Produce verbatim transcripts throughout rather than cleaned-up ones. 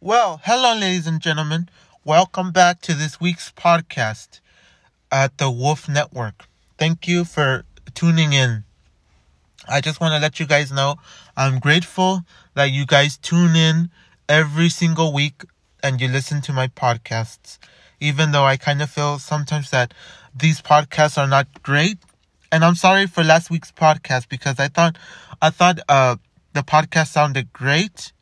Well, hello, ladies and gentlemen. Welcome back to this week's podcast at the Wolf Network. Thank you for tuning in. I just want to let you guys know I'm grateful that you guys tune in every single week and you listen to my podcasts. Even though I kind of feel sometimes that these podcasts are not great. And I'm sorry for last week's podcast because I thought I thought uh the podcast sounded great.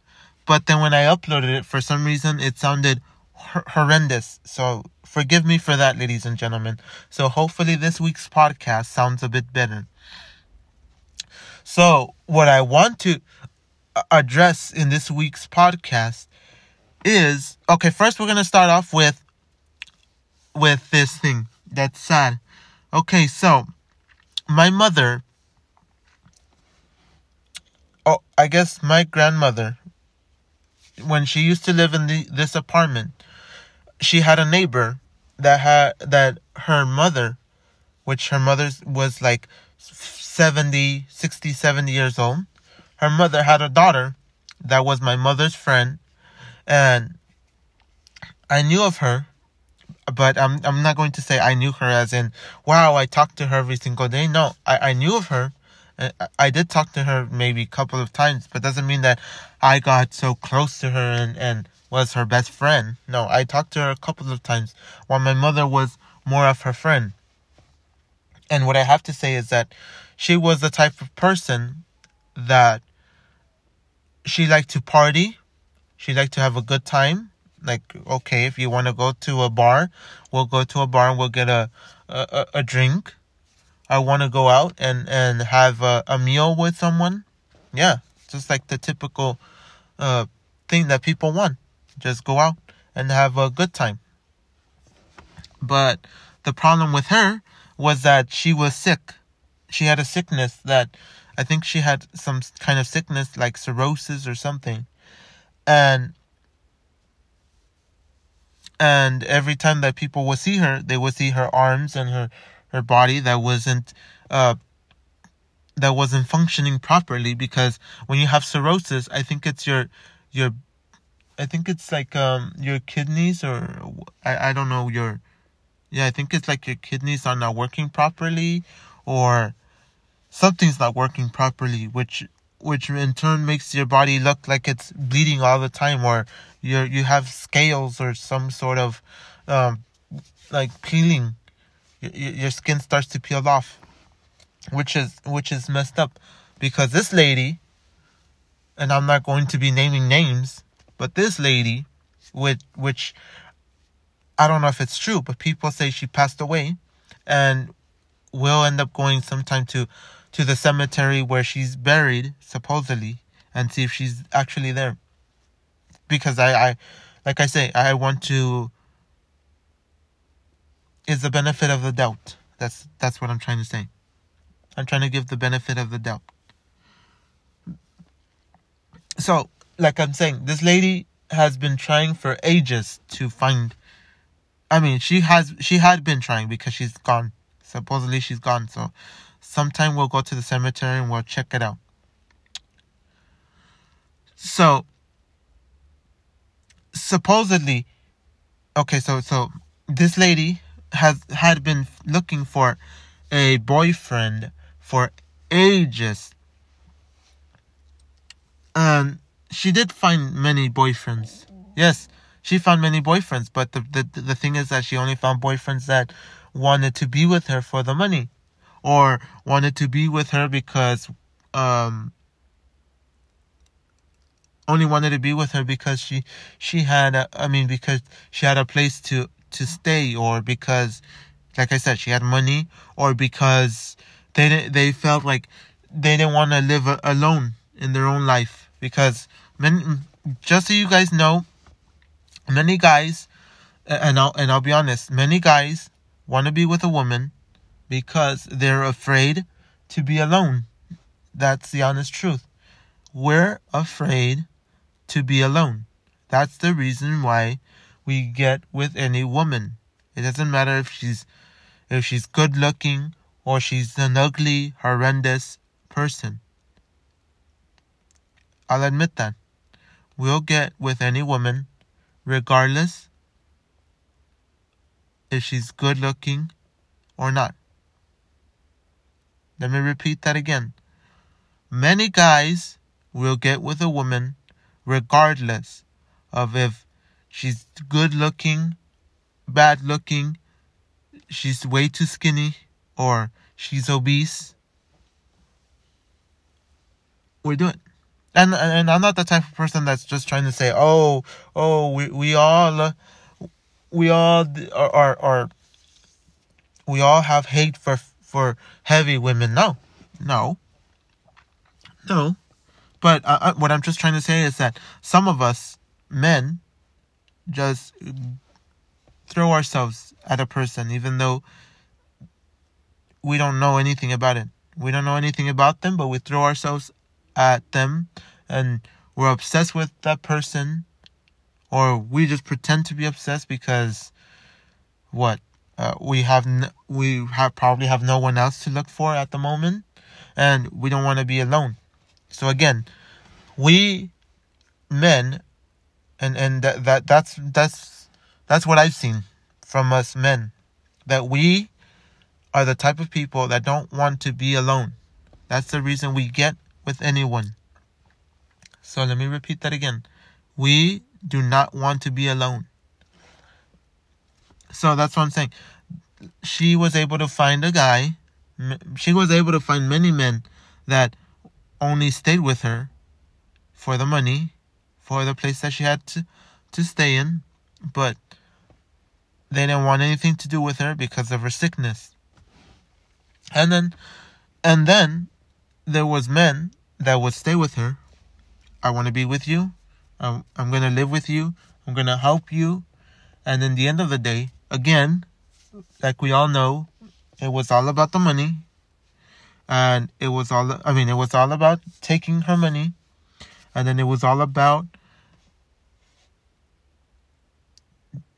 But then when I uploaded it, for some reason, it sounded hor- horrendous. So forgive me for that, ladies and gentlemen. So hopefully this week's podcast sounds a bit better. So what I want to address in this week's podcast is... Okay, first we're going to start off with with this thing that's sad. Okay, so my mother... Oh, I guess my grandmother... when she used to live in the, this apartment, she had a neighbor that had that her mother, which her mother was like seventy, sixty, seventy years old. Her mother had a daughter that was my mother's friend. And I knew of her, but I'm I'm not going to say I knew her as in, wow, I talked to her every single day. No, I, I knew of her. I did talk to her maybe a couple of times, but doesn't mean that I got so close to her and, and was her best friend. No, I talked to her a couple of times while my mother was more of her friend. And what I have to say is that she was the type of person that she liked to party. She liked to have a good time. Like, okay, if you want to go to a bar, we'll go to a bar and we'll get a, a, a drink. I want to go out and, and have a, a meal with someone. Yeah, just like the typical uh, thing that people want. Just go out and have a good time. But the problem with her was that she was sick. She had a sickness that I think she had some kind of sickness like cirrhosis or something. And and every time that people would see her, they would see her arms and her... her body that wasn't uh that wasn't functioning properly, because when you have cirrhosis, I think it's your your I think it's like um your kidneys or I, I don't know your yeah I think it's like your kidneys are not working properly or something's not working properly, which which in turn makes your body look like it's bleeding all the time, or you you have scales or some sort of um like peeling. Your skin starts to peel off, which is which is messed up, because this lady, and I'm not going to be naming names, but this lady, which which I don't know if it's true, but people say she passed away, and we'll end up going sometime to, to the cemetery where she's buried, supposedly, and see if she's actually there. Because I, I like I say, I want to... is the benefit of the doubt. That's that's what I'm trying to say. I'm trying to give the benefit of the doubt. So, like I'm saying, this lady has been trying for ages to find... I mean, she has she had been trying because she's gone. Supposedly she's gone. So, sometime we'll go to the cemetery and we'll check it out. So, supposedly... Okay, so so this lady... has had been looking for a boyfriend for ages, and she did find many boyfriends. Yes, she found many boyfriends, but the, the the thing is that she only found boyfriends that wanted to be with her for the money, or wanted to be with her because um only wanted to be with her because she she had a, I mean because she had a place to to stay, or because, like I said, she had money, or because they didn't, they felt like they didn't want to live a, alone in their own life. Because many, just so you guys know, many guys, and I'll and I'll be honest, many guys want to be with a woman because they're afraid to be alone. That's the honest truth. We're afraid to be alone. That's the reason why we get with any woman. It doesn't matter if she's if she's good looking or she's an ugly, horrendous person. I'll admit that. we'll get with any woman, regardless if she's good looking or not. Let me repeat that again. Many guys will get with a woman regardless of if she's good looking, bad looking, she's way too skinny, or she's obese. We do it. And and I'm not the type of person that's just trying to say, oh, oh, we, we all, we all are, are, are, we all have hate for, for heavy women. No, no, no. But uh, what I'm just trying to say is that some of us men just throw ourselves at a person, even though we don't know anything about it. We don't know anything about them, but we throw ourselves at them, and we're obsessed with that person, or we just pretend to be obsessed because what uh, we have n- we have probably have no one else to look for at the moment, and we don't want to be alone. So again, we men, and and that, that that's that's that's what I've seen from us men, that we are the type of people that don't want to be alone. That's the reason we get with anyone. So let me repeat that again. We do not want to be alone. So that's what I'm saying. She was able to find a guy. She was able to find many men that only stayed with her for the money, for the place that she had to, to stay in. But they didn't want anything to do with her because of her sickness. And then, and then there was men that would stay with her. I want to be with you. I'm, I'm going to live with you. I'm going to help you. And in the end of the day, again, like we all know, it was all about the money. And it was all, I mean, it was all about taking her money. And then it was all about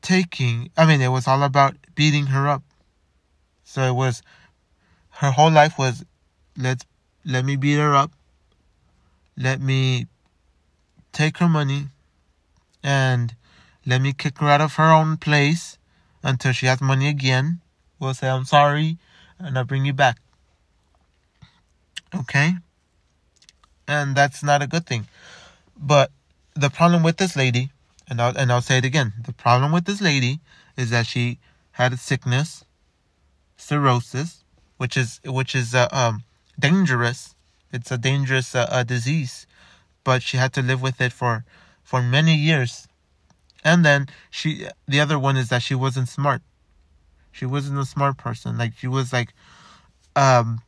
taking, I mean, it was all about beating her up. So it was, her whole life was, let's, let me beat her up. Let me take her money. And let me kick her out of her own place until she has money again. We'll say, I'm sorry, and I'll bring you back. Okay? And that's not a good thing. But the problem with this lady, and I'll, and I'll say it again. The problem with this lady is that she had a sickness, cirrhosis, which is, which is, uh, um, dangerous. It's a dangerous uh, uh, disease, but she had to live with it for for many years. And then she, the other one is that she wasn't smart. She wasn't a smart person. Like she was like, um,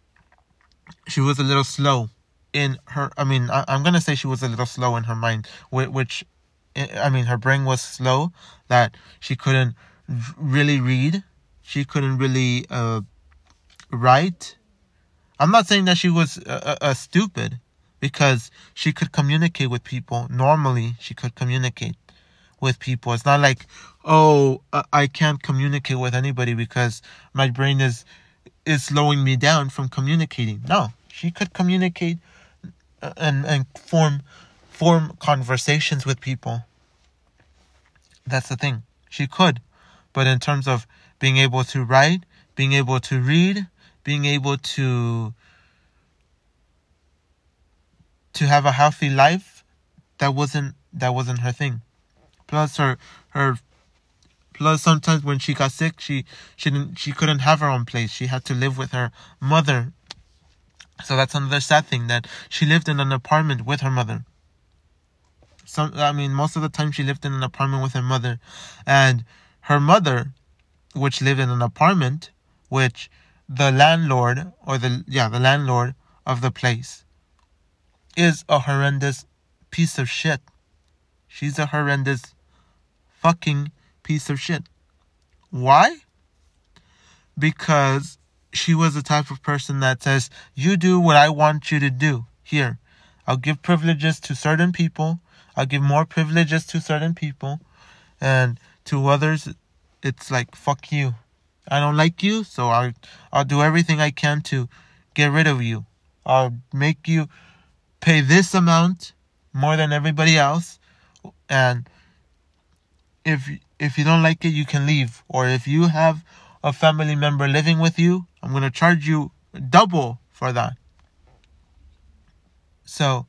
she was a little slow in her. I mean, I, I'm gonna say she was a little slow in her mind, which, which, I mean, her brain was slow, that she couldn't really read. She couldn't really uh, write. I'm not saying that she was uh, uh, stupid, because she could communicate with people. Normally, she could communicate with people. It's not like, oh, I can't communicate with anybody because my brain is, is slowing me down from communicating. No, she could communicate and, and form, form conversations with people. That's the thing. She could. But in terms of being able to write, being able to read, being able to to have a healthy life, that wasn't that wasn't her thing. Plus her her plus sometimes when she got sick, she she didn't she couldn't have her own place. She had to live with her mother. So that's another sad thing, that she lived in an apartment with her mother. Some I mean most of the time she lived in an apartment with her mother, and her mother, which lived in an apartment, which the landlord, or the, yeah, the landlord of the place is a horrendous piece of shit. She's a horrendous fucking piece of shit. Why? Because she was the type of person that says, you do what I want you to do here. I'll give privileges to certain people. I'll give more privileges to certain people. And to others, it's like, fuck you. I don't like you, so I'll, I'll do everything I can to get rid of you. I'll make you pay this amount more than everybody else. And if if you don't like it, you can leave. Or if you have a family member living with you, I'm going to charge you double for that. So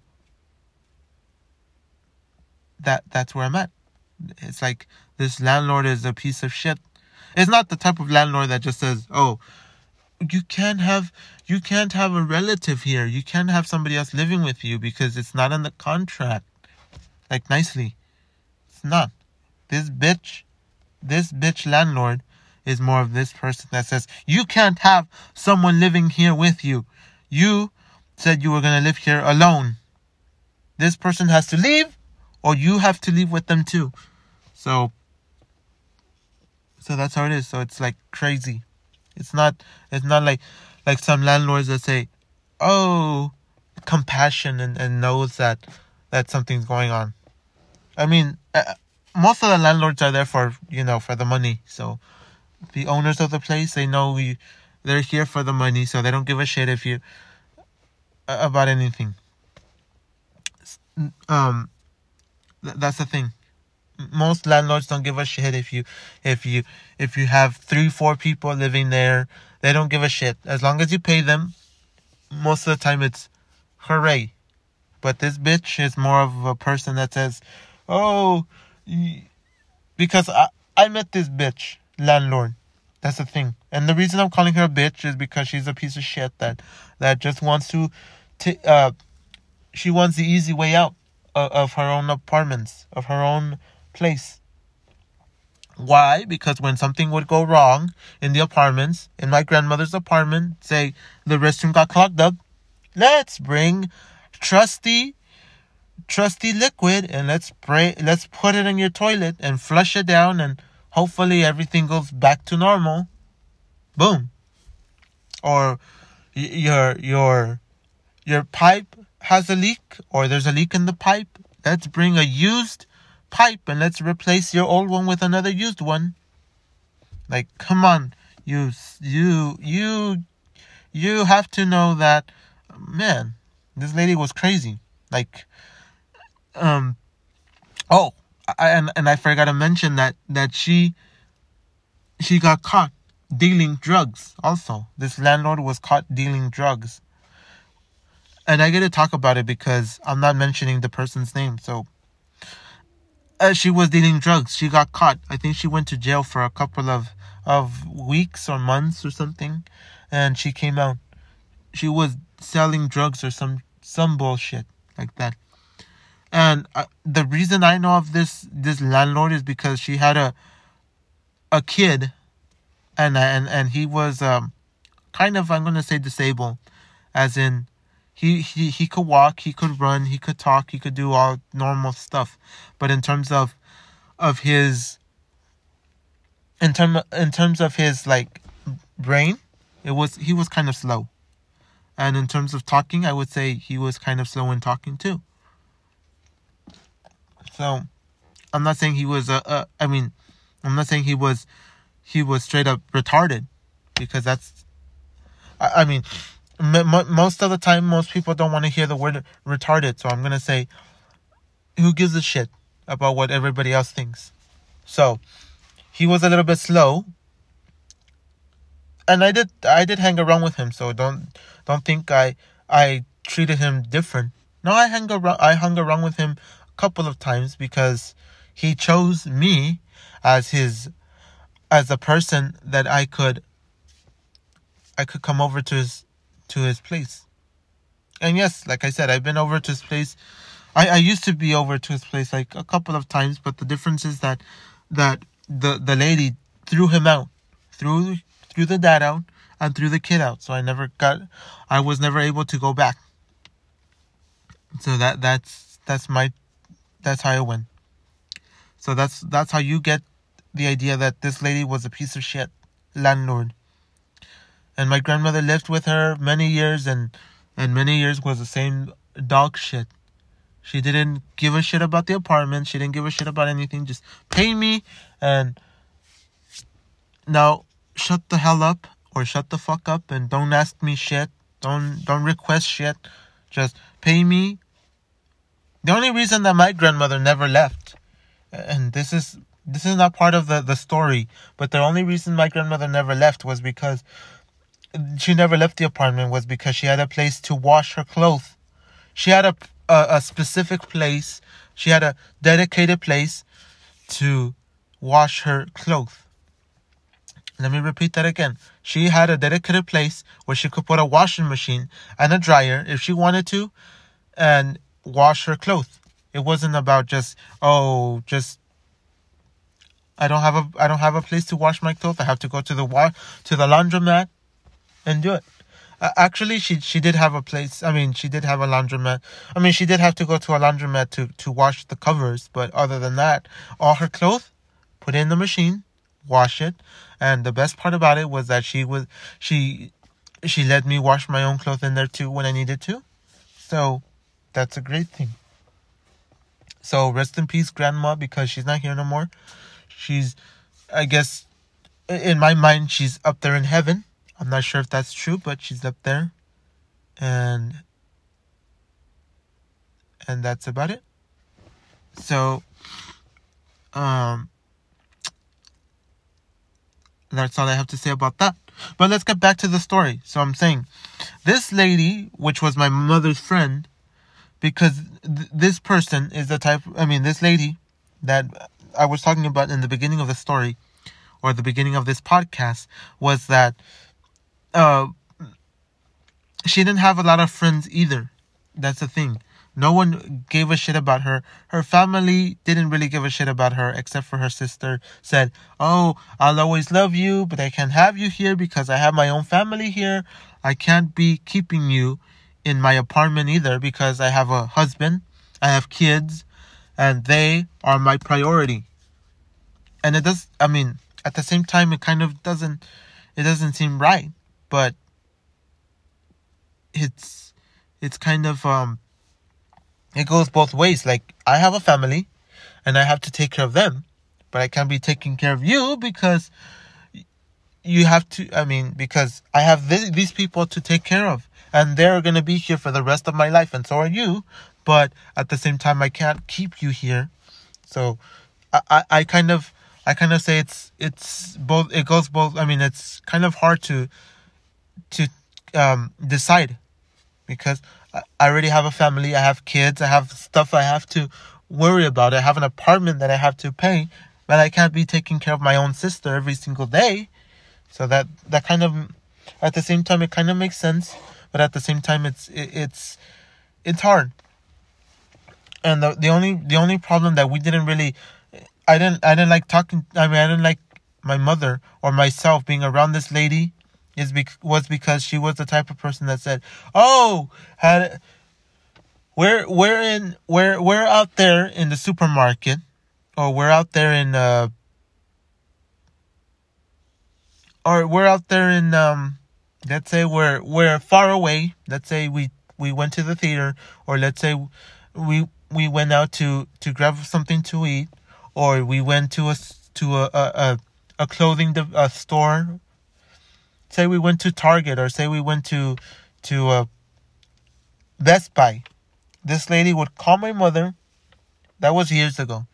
that that's where I'm at. It's like this landlord is a piece of shit. It's not the type of landlord that just says, oh, you can't have you can't have a relative here. You can't have somebody else living with you because it's not in the contract. Like, nicely. It's not. This bitch, this bitch landlord is more of this person that says, you can't have someone living here with you. You said you were going to live here alone. This person has to leave, or you have to leave with them too. So, so that's how it is. So it's like crazy. It's not it's not like like some landlords that say, oh, compassion and, and knows that, that something's going on. I mean, uh, most of the landlords are there for, you know, for the money. So the owners of the place, they know you, they're here for the money. So they don't give a shit if you uh, about anything. Um, th- that's the thing. Most landlords don't give a shit if you, if you, if you have three, four people living there. They don't give a shit as long as you pay them. Most of the time, it's hooray. But this bitch is more of a person that says, "Oh, because I I met this bitch landlord." That's the thing, and the reason I'm calling her a bitch is because she's a piece of shit that that just wants to, t- uh, she wants the easy way out of, of her own apartments, of her own place. Why? Because when something would go wrong in the apartments, in my grandmother's apartment, say the restroom got clogged up, let's bring trusty trusty liquid and let's spray let's put it in your toilet and flush it down, and hopefully everything goes back to normal. Boom. Or your your your pipe has a leak, or there's a leak in the pipe. Let's bring a used pipe and let's replace your old one with another used one. Like, come on, you you you you have to know that, man, this lady was crazy. Like, um oh I, and and I forgot to mention that that she she got caught dealing drugs also. This landlord was caught dealing drugs, and I get to talk about it because I'm not mentioning the person's name. So Uh, she was dealing drugs. She got caught. I think she went to jail for a couple of, of weeks or months or something. And she came out. She was selling drugs or some, some bullshit like that. And uh, the reason I know of this this landlord is because she had a a kid. And and, and he was um, kind of, I'm going to say, disabled. As in, He, he he could walk, he could run, he could talk, he could do all normal stuff. But in terms of of his in term in terms of his like brain, it was he was kind of slow. And in terms of talking, I would say he was kind of slow in talking too. So I'm not saying he was a, a I mean I'm not saying he was he was straight up retarded, because that's I, I mean most of the time, most people don't want to hear the word retarded. So I'm going to say, who gives a shit about what everybody else thinks? So he was a little bit slow. And I did I did hang around with him. So don't don't think I I treated him different. No, I hung around, I hung around with him a couple of times because he chose me as his as a person that I could I could come over to his to his place. And yes, like I said, I've been over to his place. I, I used to be over to his place like a couple of times, but the difference is that that the, the lady threw him out. Threw threw the dad out and threw the kid out. So I never got I was never able to go back. So that that's that's my that's how I went. So that's that's how you get the idea that this lady was a piece of shit landlord. And my grandmother lived with her many years, and, and many years was the same dog shit. She didn't give a shit about the apartment. She didn't give a shit about anything. Just pay me and now shut the hell up, or shut the fuck up, and don't ask me shit. Don't don't request shit. Just pay me. The only reason that my grandmother never left and this is this is not part of the, the story, but the only reason my grandmother never left was because she never left the apartment was because she had a place to wash her clothes. She had a, a, a specific place. She had a dedicated place to wash her clothes. Let me repeat that again. She had a dedicated place where she could put a washing machine and a dryer if she wanted to and wash her clothes. It wasn't about just, oh, just, I don't have a, I don't have a place to wash my clothes. I have to go to the wa- to the laundromat and do it. Uh, actually, she, she did have a place. I mean, she did have a laundromat. I mean, she did have to go to a laundromat to, to wash the covers. But other than that, all her clothes, put in the machine, wash it. And the best part about it was that she was, she, she let me wash my own clothes in there too when I needed to. So that's a great thing. So rest in peace, Grandma, because she's not here no more. She's, I guess, in my mind, she's up there in heaven. I'm not sure if that's true, but she's up there. And, and that's about it. So, um, that's all I have to say about that. But let's get back to the story. So I'm saying, this lady, which was my mother's friend, because th- this person is the type, I mean, this lady that I was talking about in the beginning of the story, or the beginning of this podcast, was that uh, she didn't have a lot of friends either. That's the thing. No one gave a shit about her. Her family didn't really give a shit about her, except for her sister said, oh, I'll always love you, but I can't have you here because I have my own family here. I can't be keeping you in my apartment either because I have a husband, I have kids, and they are my priority. And it does, I mean, at the same time, it kind of doesn't, it doesn't seem right, but it's, it's kind of, um, it goes both ways. Like, I have a family and I have to take care of them, but I can't be taking care of you because you have to, I mean, because I have this, these people to take care of, and they're going to be here for the rest of my life, and so are you, but at the same time, I can't keep you here. So I, I, I kind of, I kind of say it's, it's both, it goes both. I mean, it's kind of hard to, to, um, decide, because I already have a family. I have kids. I have stuff I have to worry about. I have an apartment that I have to pay, but I can't be taking care of my own sister every single day. So that, that kind of, at the same time, it kind of makes sense, but at the same time, it's, it, it's, it's hard. And the, the only, the only problem that we didn't really, I didn't, I didn't like talking, I mean, I didn't like my mother or myself being around this lady is bec- was because she was the type of person that said, oh, had, we're, we're in, we're, we're out there in the supermarket, or we're out there in, uh, or we're out there in, um, let's say we're, we're far away. Let's say we, we went to the theater, or let's say we, we went out to, to grab something to eat, or we went to a, to a, a, a clothing de- a store. Say we went to Target, or say we went to, to uh, Best Buy. This lady would call my mother. That was years ago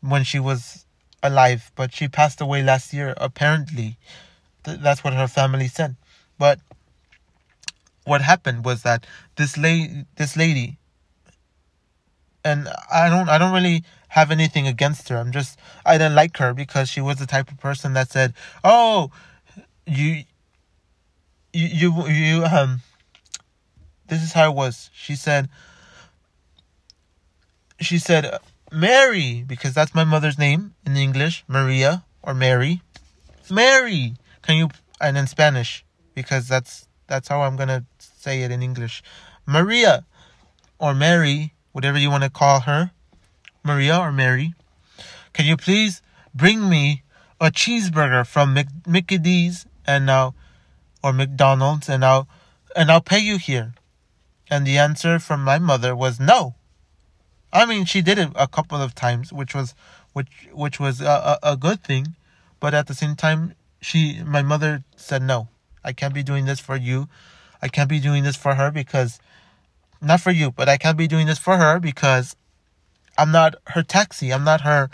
when she was alive, but she passed away last year, apparently. Th- that's what her family said. But what happened was that this la- this lady, and I don't, I don't really have anything against her. I'm just, I didn't like her because she was the type of person that said, "Oh, you, you, you, you um." This is how it was. She said, she said, Mary, because that's my mother's name in English, Maria or Mary, Mary. Can you, and in Spanish, because that's that's how I'm gonna say it in English, Maria, or Mary, whatever you want to call her, Maria or Mary, can you please bring me a cheeseburger from Mc- Mickey D's and now, or McDonald's, and I'll, and I'll pay you here. And the answer from my mother was no. I mean, she did it a couple of times, which was, which, which was a, a, a good thing, but at the same time, she, my mother said no. I can't be doing this for you. I can't be doing this for her because, not for you, but I can't be doing this for her because I'm not her taxi. I'm not her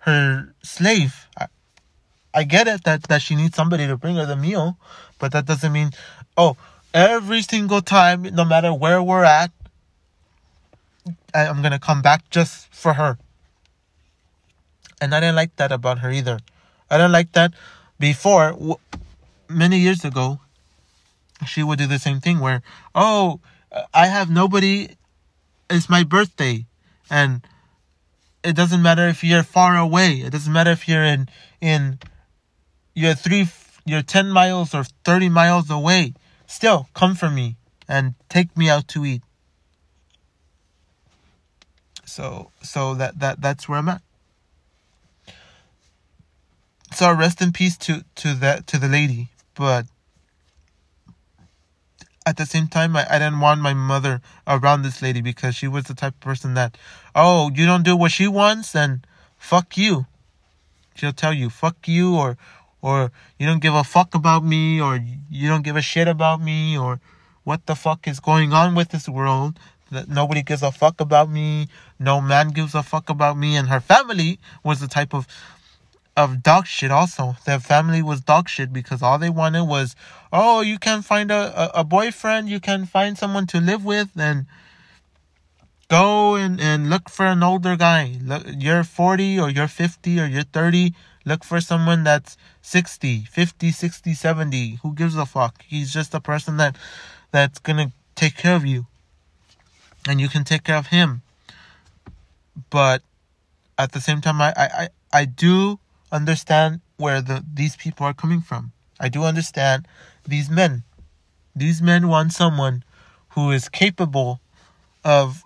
her slave. I, I get it that, that she needs somebody to bring her the meal, but that doesn't mean, oh, every single time, no matter where we're at, I'm going to come back just for her. And I didn't like that about her either. I didn't like that before. W- many years ago, she would do the same thing where, oh, I have nobody. It's my birthday. And it doesn't matter if you're far away. It doesn't matter if you're in, in you're three, you're ten miles or thirty miles away. Still, come for me and take me out to eat. So, so that, that, that's where I'm at. So rest in peace to, to that, to the lady. But at the same time, I, I didn't want my mother around this lady because she was the type of person that, oh, you don't do what she wants, then fuck you. She'll tell you, fuck you, or, or you don't give a fuck about me, or you don't give a shit about me, or what the fuck is going on with this world that nobody gives a fuck about me, no man gives a fuck about me. And her family was the type of of dog shit also. Their family was dog shit because all they wanted was, oh, you can find a, a, a boyfriend, you can find someone to live with, and go and, and look for an older guy. Look, you're forty or you're fifty or you're thirty. Look for someone that's sixty, fifty, sixty, seventy. Who gives a fuck? He's just a person that that's gonna take care of you. And you can take care of him. But at the same time, I, I, I do understand where the these people are coming from. I do understand these men. These men want someone who is capable of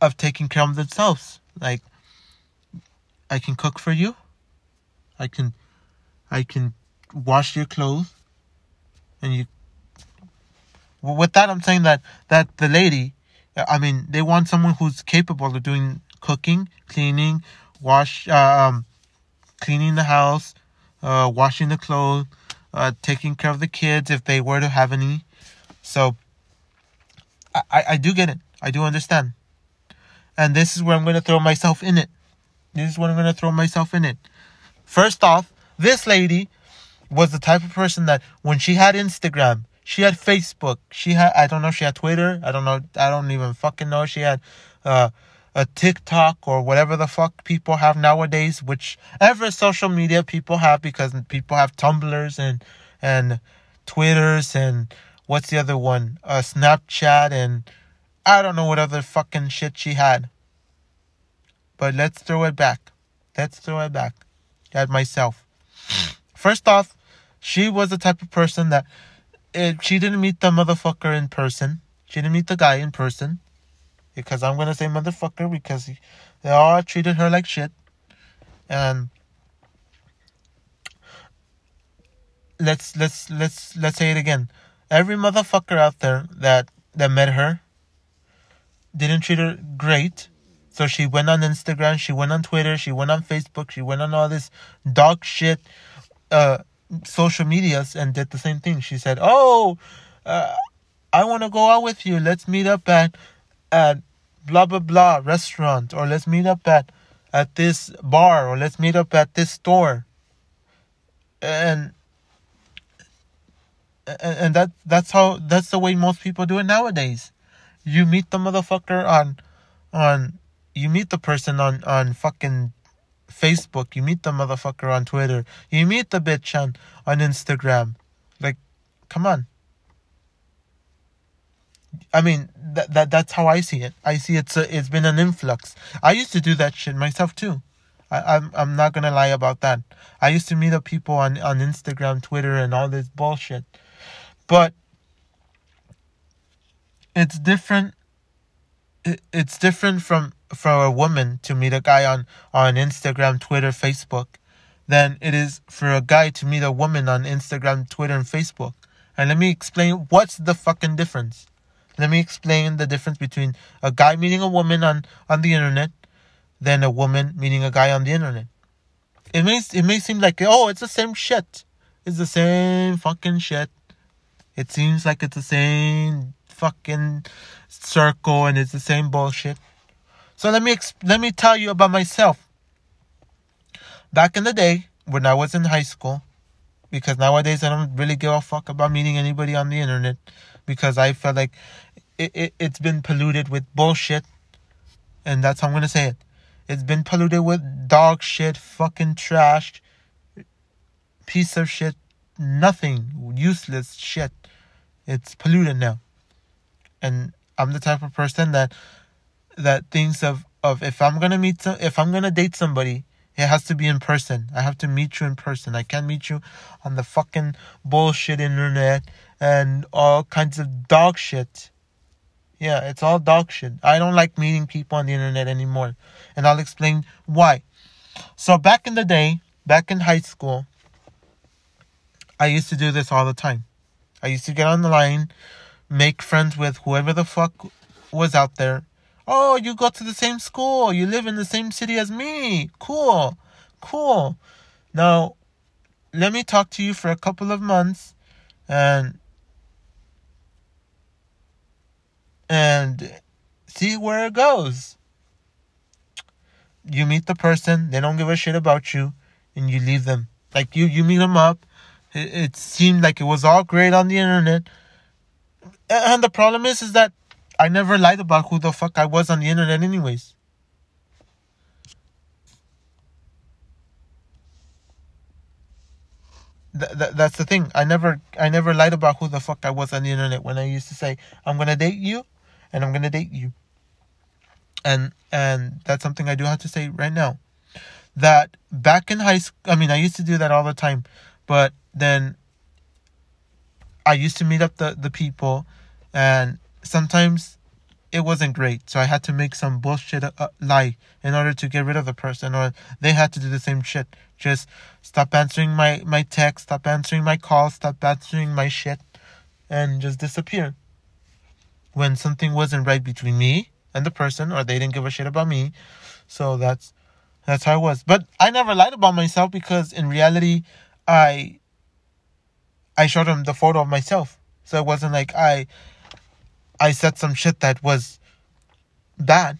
of taking care of themselves. Like, I can cook for you. I can I can wash your clothes. And you with that, I'm saying that, that the lady, I mean, they want someone who's capable of doing cooking, cleaning, wash um cleaning the house, uh, washing the clothes, uh, taking care of the kids if they were to have any. So, I, I do get it. I do understand. And this is where I'm going to throw myself in it. This is where I'm going to throw myself in it. First off, this lady was the type of person that when she had Instagram, she had Facebook, she had, I don't know if she had Twitter, I don't know, I don't even fucking know if she had, uh, a TikTok or whatever the fuck people have nowadays, whichever social media people have, because people have Tumblrs and, and Twitters and what's the other one? Uh, Snapchat and I don't know what other fucking shit she had. But let's throw it back. Let's throw it back at myself. First off, she was the type of person that it, she didn't meet the motherfucker in person. She didn't meet the guy in person. Because I'm going to say motherfucker because they all treated her like shit. And let's let's let's let's say it again. Every motherfucker out there that, that met her didn't treat her great. So she went on Instagram, she went on Twitter, she went on Facebook, she went on all this dog shit uh, social medias and did the same thing. She said, oh, uh, I want to go out with you. Let's meet up at... at blah blah blah restaurant, or let's meet up at at this bar, or let's meet up at this store, and and that that's how that's the way most people do it nowadays. You meet the motherfucker on on you meet the person on on fucking Facebook, you meet the motherfucker on Twitter, you meet the bitch on on Instagram. Like, come on. I mean, that, that that's how I see it. I see it's a, it's been an influx. I used to do that shit myself too. I, I'm I'm not gonna lie about that. I used to meet up people on, on Instagram, Twitter, and all this bullshit. But it's different. It, it's different from from a woman to meet a guy on, on Instagram, Twitter, Facebook, than it is for a guy to meet a woman on Instagram, Twitter, and Facebook. And let me explain what's the fucking difference. Let me explain the difference between a guy meeting a woman on, on the internet than a woman meeting a guy on the internet. It may, it may seem like, oh, it's the same shit. It's the same fucking shit. It seems like it's the same fucking circle and it's the same bullshit. So let me, exp- let me tell you about myself. back in the day, when I was in high school, because nowadays I don't really give a fuck about meeting anybody on the internet, because I felt like it, it, it's been polluted with bullshit, and that's how I'm going to say it. It's been polluted with dog shit, fucking trash, piece of shit, nothing, useless shit. It's polluted now. And I'm the type of person that that thinks of, of if I'm going to meet some, if I'm going to date somebody, it has to be in person. I have to meet you in person. I can't meet you on the fucking bullshit internet and all kinds of dog shit. Yeah, it's all dog shit. I don't like meeting people on the internet anymore. And I'll explain why. So back in the day, back in high school, I used to do this all the time. I used to get on the line, make friends with whoever the fuck was out there. Oh, you go to the same school. You live in the same city as me. Cool. Cool. Now, let me talk to you for a couple of months. And... and see where it goes. You meet the person, they don't give a shit about you, and you leave them. Like, you, you meet them up. It, it seemed like it was all great on the internet. And the problem is, is that I never lied about who the fuck I was on the internet anyways. Th- th- that's the thing. I never I never lied about who the fuck I was on the internet when I used to say, I'm going to date you, and I'm going to date you. And and that's something I do have to say right now. That back in high school, I mean, I used to do that all the time. But then I used to meet up the, the people, and sometimes it wasn't great. So I had to make some bullshit uh, lie in order to get rid of the person, or they had to do the same shit. Just stop answering my, my text, stop answering my calls, stop answering my shit, and just disappear. When something wasn't right between me and the person, or they didn't give a shit about me. So that's that's how it was. But I never lied about myself, because in reality, I I showed them the photo of myself. So it wasn't like I I said some shit that was bad.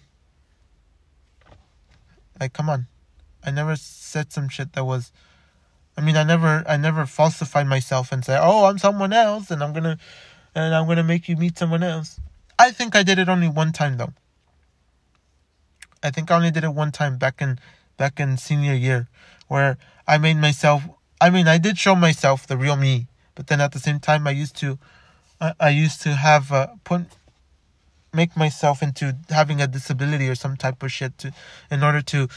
Like, come on. I never said some shit that was... I mean, I never I never falsified myself and said, oh, I'm someone else, and I'm gonna... and I'm gonna make you meet someone else. I think I did it only one time, though. I think I only did it one time back in back in senior year, where I made myself... I mean, I did show myself the real me, but then at the same time, I used to... I, I used to have... Uh, put make myself into having a disability or some type of shit to, in order to...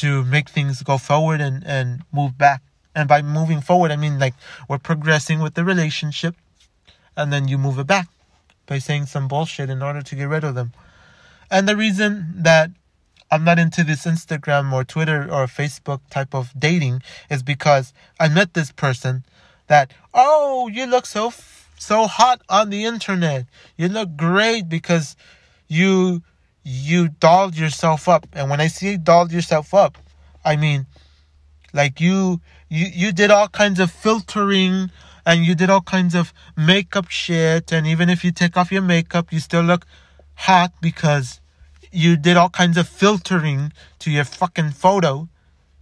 to make things go forward and, and move back. And by moving forward, I mean, like, we're progressing with the relationship, and then you move it back by saying some bullshit in order to get rid of them. And the reason that I'm not into this Instagram or Twitter or Facebook type of dating is because I met this person that, oh, you look so f- so hot on the internet. You look great because you... you dolled yourself up. And when I say dolled yourself up, I mean, like, you, you you did all kinds of filtering, and you did all kinds of makeup shit, and even if you take off your makeup, you still look hot because you did all kinds of filtering to your fucking photo.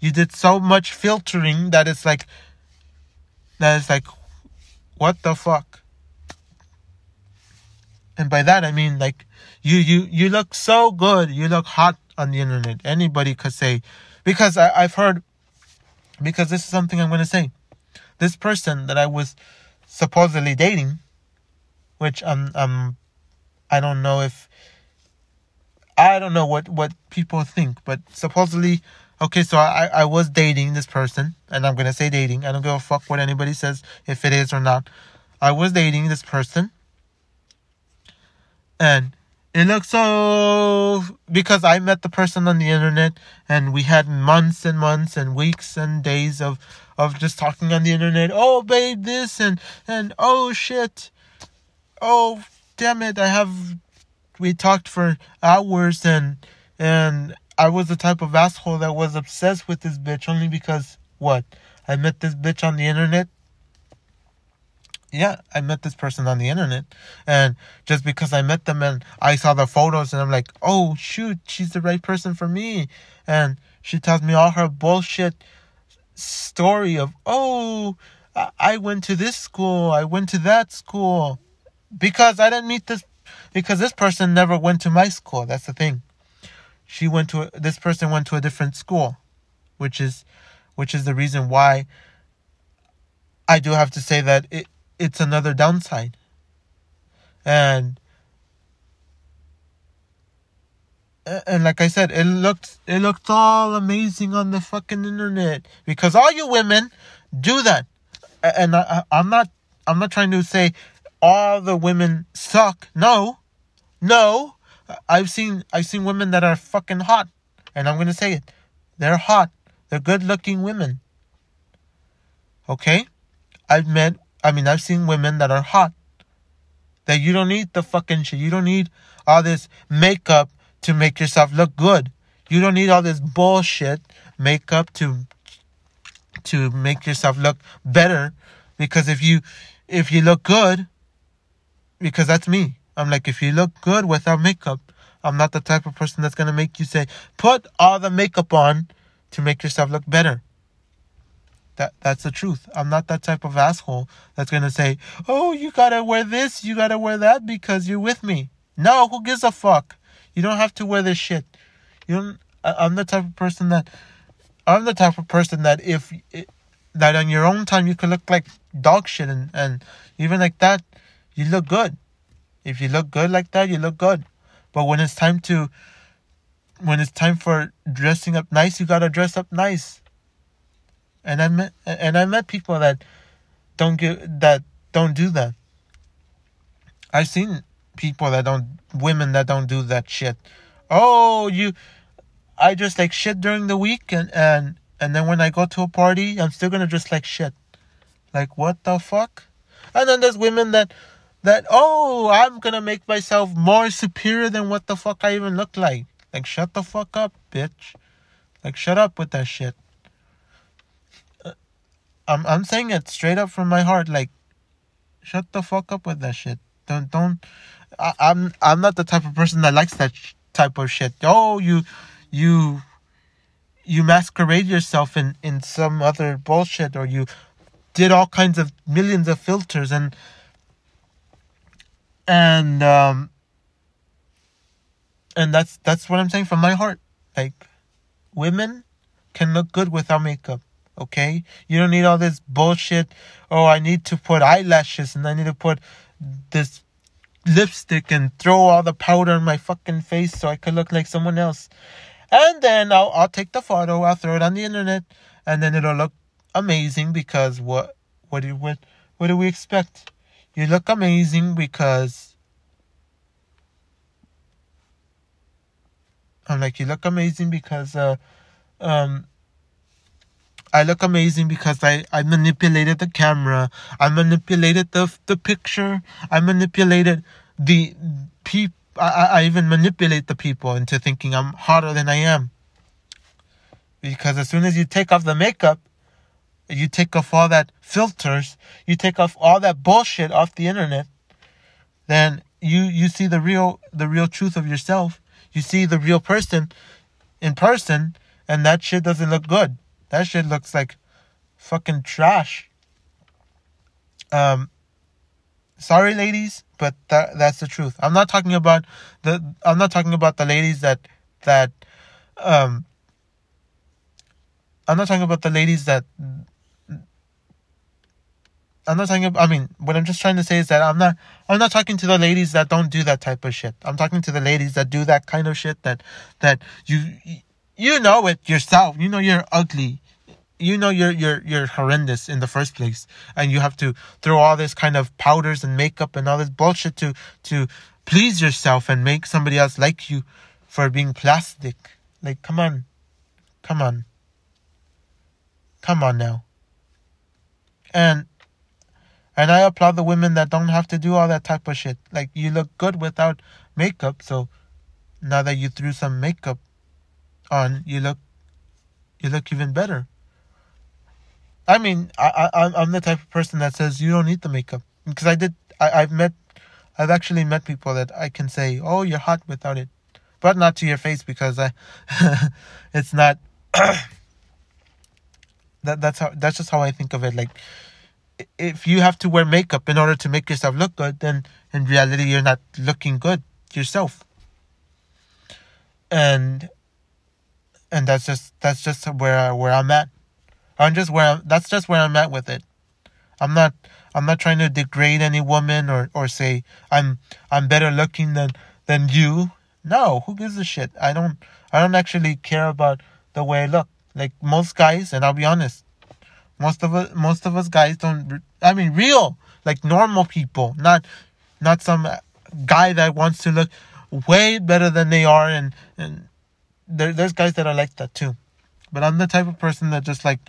You did so much filtering that it's like, that it's like, what the fuck? And by that, I mean, like, you, you, you look so good. You look hot on the internet. Anybody could say, because I, I've heard, because this is something I'm going to say. This person that I was supposedly dating, which I'm, I'm, I don't know if, I don't know what, what people think, but supposedly, okay, so I, I was dating this person, and I'm going to say dating. I don't give a fuck what anybody says, if it is or not. I was dating this person. And it looked so... because I met the person on the internet, and we had months and months and weeks and days of, of just talking on the internet. Oh, babe, this and... and oh, shit. Oh, damn it. I have... we talked for hours, and... and I was the type of asshole that was obsessed with this bitch only because... what? I met this bitch on the internet. yeah, I met this person on the internet, and just because I met them and I saw their photos and I'm like, oh shoot, she's the right person for me. And she tells me all her bullshit story of, oh, I went to this school, I went to that school, because I didn't meet this, because this person never went to my school. That's the thing. She went to, a, this person went to a different school, which is, which is the reason why I do have to say that it, it's another downside. And and like I said, it looked it looked all amazing on the fucking internet, because all you women do that. And I, I'm not I'm not trying to say all the women suck. No, no. I've seen I've seen women that are fucking hot, and I'm gonna say it. They're hot. They're good-looking women. Okay, I've met. I mean, I've seen women that are hot. That you don't need the fucking shit. You don't need all this makeup to make yourself look good. You don't need all this bullshit makeup to to make yourself look better. Because if you if you look good, because that's me. I'm like, if you look good without makeup, I'm not the type of person that's going to make you say, put all the makeup on to make yourself look better. That that's the truth. I'm not that type of asshole that's going to say, oh, you got to wear this, you got to wear that because you're with me. No, who gives a fuck? You don't have to wear this shit. You don't, I'm the type of person that, I'm the type of person that if, that on your own time you could look like dog shit, and, and even like that, you look good. If you look good like that, you look good. But when it's time to, when it's time for dressing up nice, you got to dress up nice. And I met and I met people that don't give that don't do that. I've seen people that don't women that don't do that shit. Oh, you, I dress like shit during the week, and, and, and then when I go to a party, I'm still gonna dress like shit. Like, what the fuck? And then there's women that that oh, I'm gonna make myself more superior than what the fuck I even look like. Like, shut the fuck up, bitch. Like, shut up with that shit. I'm I'm saying it straight up from my heart. Like, shut the fuck up with that shit. Don't don't. I, I'm I'm not the type of person that likes that sh- type of shit. Oh, you you you masquerade yourself in, in some other bullshit, or you did all kinds of millions of filters and and um and that's that's what I'm saying from my heart. Like, women can look good without makeup. Okay, you don't need all this bullshit. Oh, I need to put eyelashes and I need to put this lipstick and throw all the powder in my fucking face so I could look like someone else. And then I'll I'll take the photo, I'll throw it on the internet, and then it'll look amazing because what what do what what do we expect? You look amazing because I'm like you look amazing because uh um. I look amazing because I, I manipulated the camera. I manipulated the the picture. I manipulated the people. I, I even manipulate the people into thinking I'm hotter than I am. Because as soon as you take off the makeup, you take off all that filters, you take off all that bullshit off the internet, then you, you see the real the real truth of yourself. You see the real person in person, and that shit doesn't look good. That shit looks like fucking trash. Um, sorry, ladies, but that that's the truth. I'm not talking about the I'm not talking about the ladies that that um. I'm not talking about the ladies that. I'm not talking about, I mean, what I'm just trying to say is that I'm not I'm not talking to the ladies that don't do that type of shit. I'm talking to the ladies that do that kind of shit that that you. You know it yourself. You know you're ugly. You know you're you're you're horrendous in the first place, and you have to throw all this kind of powders and makeup and all this bullshit to to please yourself and make somebody else like you for being plastic. Like, come on, come on, come on now. And and I applaud the women that don't have to do all that type of shit. Like, you look good without makeup. So now that you threw some makeup on, you look, you look even better. I mean, I, I, I'm the type of person that says you don't need the makeup. Because I did, I, I've met, I've actually met people that I can say, oh, you're hot without it. But not to your face, because I, it's not, that that's how, that's just how I think of it. Like, if you have to wear makeup in order to make yourself look good, then in reality, you're not looking good yourself. And, and that's just, that's just where, where I'm at. I'm just where, I'm, that's just where I'm at with it. I'm not, I'm not trying to degrade any woman or, or say I'm, I'm better looking than, than you. No, who gives a shit? I don't, I don't actually care about the way I look. Like most guys, and I'll be honest, most of us, most of us guys don't. I mean, real, like normal people, not, not some guy that wants to look way better than they are. And and there, there's guys that are like that too, but I'm the type of person that just like,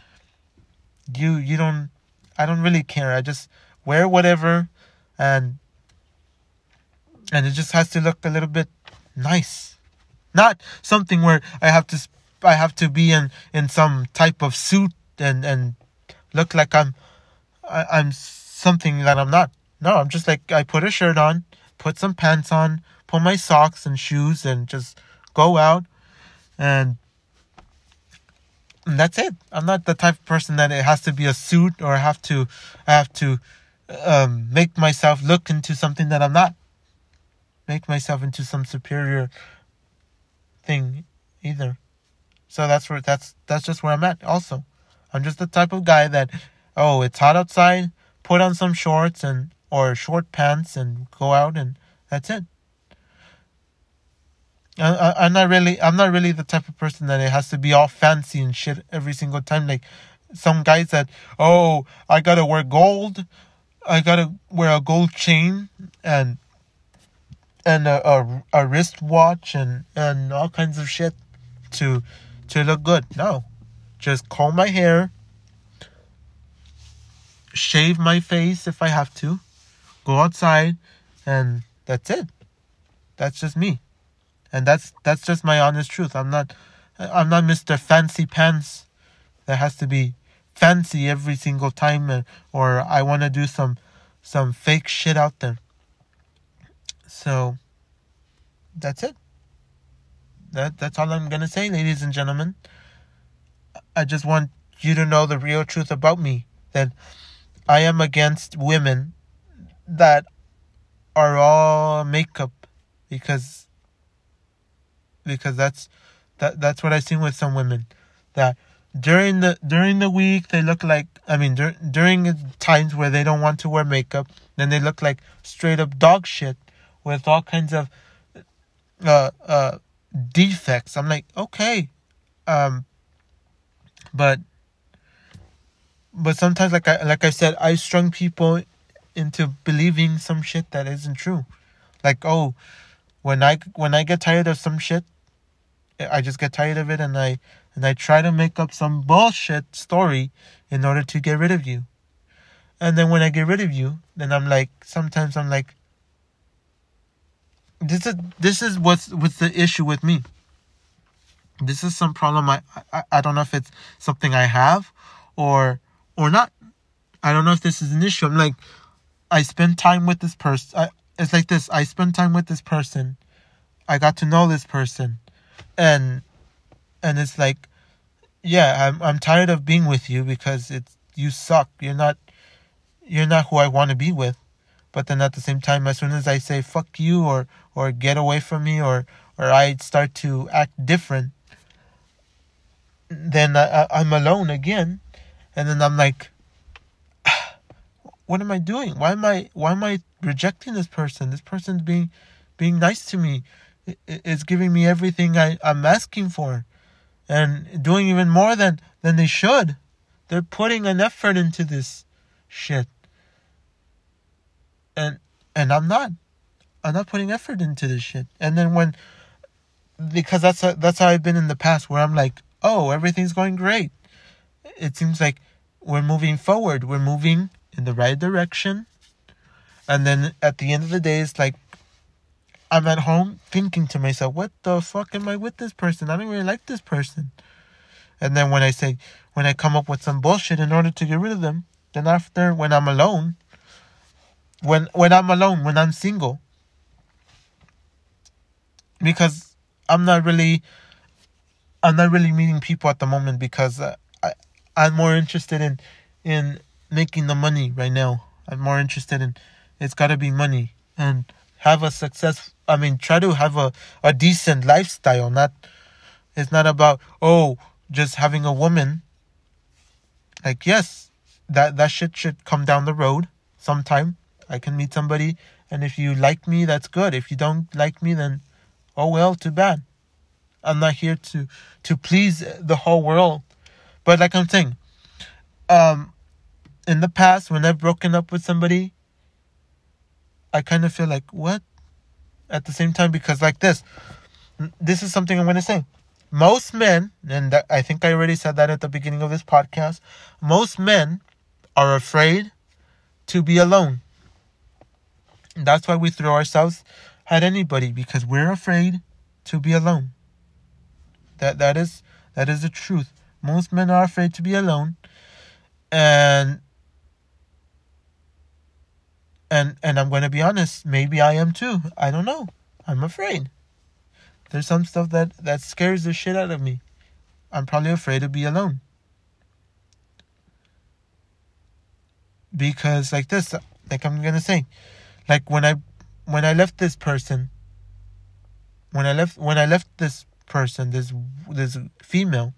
you, you don't. I don't really care. I just wear whatever, and and it just has to look a little bit nice, not something where I have to I have to be in, in some type of suit and, and look like I'm I, I'm something that I'm not. No, I'm just like, I put a shirt on, put some pants on, put my socks and shoes, and just go out, and and that's it. I'm not the type of person that it has to be a suit, or I have to I have to um, make myself look into something that I'm not. Make myself into some superior thing either. So that's where that's that's just where I'm at also. I'm just the type of guy that, oh, it's hot outside, put on some shorts and or short pants and go out, and that's it. I, I'm not really, I'm not really the type of person that it has to be all fancy and shit every single time. Like some guys that, oh, I gotta wear gold, I gotta wear a gold chain and and a a, a wristwatch and, and all kinds of shit to to look good. No, just comb my hair, shave my face if I have to, go outside, and that's it. That's just me. And that's that's just my honest truth. I'm not, I'm not Mister Fancy Pants that has to be fancy every single time, and, or I want to do some some fake shit out there. So that's it. That that's all I'm gonna say, ladies and gentlemen. I just want you to know the real truth about me, that I am against women that are all makeup, because. Because that's that that's what I've seen with some women, that during the during the week they look like, I mean dur- during times where they don't want to wear makeup, then they look like straight up dog shit with all kinds of uh uh defects. I'm like, okay, um, but but sometimes like I like I said, I strung people into believing some shit that isn't true, like, oh, when I when I get tired of some shit, I just get tired of it, and I and I try to make up some bullshit story in order to get rid of you. And then when I get rid of you, then I'm like, sometimes I'm like, this is this is what's what's the issue with me. This is some problem. I, I I don't know if it's something I have, or or not. I don't know if this is an issue. I'm like, I spend time with this person. I, It's like this. I spent time with this person. I got to know this person. And and it's like, yeah, I'm I'm tired of being with you because it's you suck. You're not you're not who I want to be with. But then at the same time, as soon as I say fuck you or, or get away from me or, or I start to act different, then I, I, I'm alone again. And then I'm like, what am I doing? Why am I why am I rejecting this person? This person's being being nice to me. It, it's giving me everything I, I'm asking for, and doing even more than, than they should. They're putting an effort into this shit. And and I'm not. I'm not putting effort into this shit. And then when, because that's how, that's how I've been in the past, where I'm like, oh, everything's going great. It seems like we're moving forward. We're moving in the right direction. And then at the end of the day, it's like, I'm at home thinking to myself, what the fuck am I with this person? I don't really like this person. And then when I say, when I come up with some bullshit in order to get rid of them, then after, when I'm alone, when when I'm alone, when I'm single. Because I'm not really, I'm not really meeting people at the moment because uh, I, I'm more interested in, in making the money right now. I'm more interested in, it's got to be money and have a success. I mean, try to have a, a decent lifestyle. Not, it's not about, oh, just having a woman. Like, yes, that, that shit should come down the road sometime. I can meet somebody. And if you like me, that's good. If you don't like me, then, oh well, too bad. I'm not here to, to please the whole world. But like I'm saying, um, in the past, when I've broken up with somebody, I kind of feel like, what? At the same time, because like this, this is something I'm going to say. Most men, and I think I already said that at the beginning of this podcast, most men are afraid to be alone. And that's why we throw ourselves at anybody, because we're afraid to be alone. That that is that is the truth. Most men are afraid to be alone, and and and I'm going to be honest. Maybe I am too. I don't know. I'm afraid. There's some stuff that, that scares the shit out of me. I'm probably afraid to be alone. Because like this, like I'm going to say, like when I when I left this person, when I left when I left this person, this this female,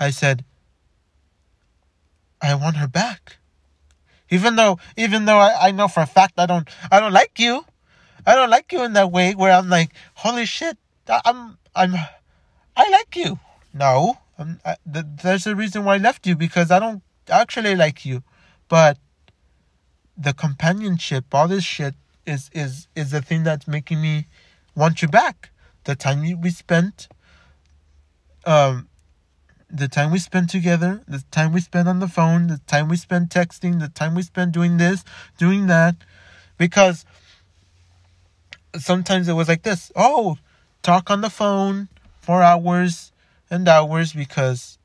I said, I want her back. Even though even though I, I know for a fact I don't I don't like you. I don't like you in that way where I'm like, holy shit, I'm, I'm, I like you. No, I'm, I, th- there's a reason why I left you, because I don't actually like you. But the companionship, all this shit is, is, is the thing that's making me want you back. The time we spent, um, the time we spent together, the time we spent on the phone, the time we spent texting, the time we spent doing this, doing that, because sometimes it was like this. Oh, talk on the phone for hours and hours because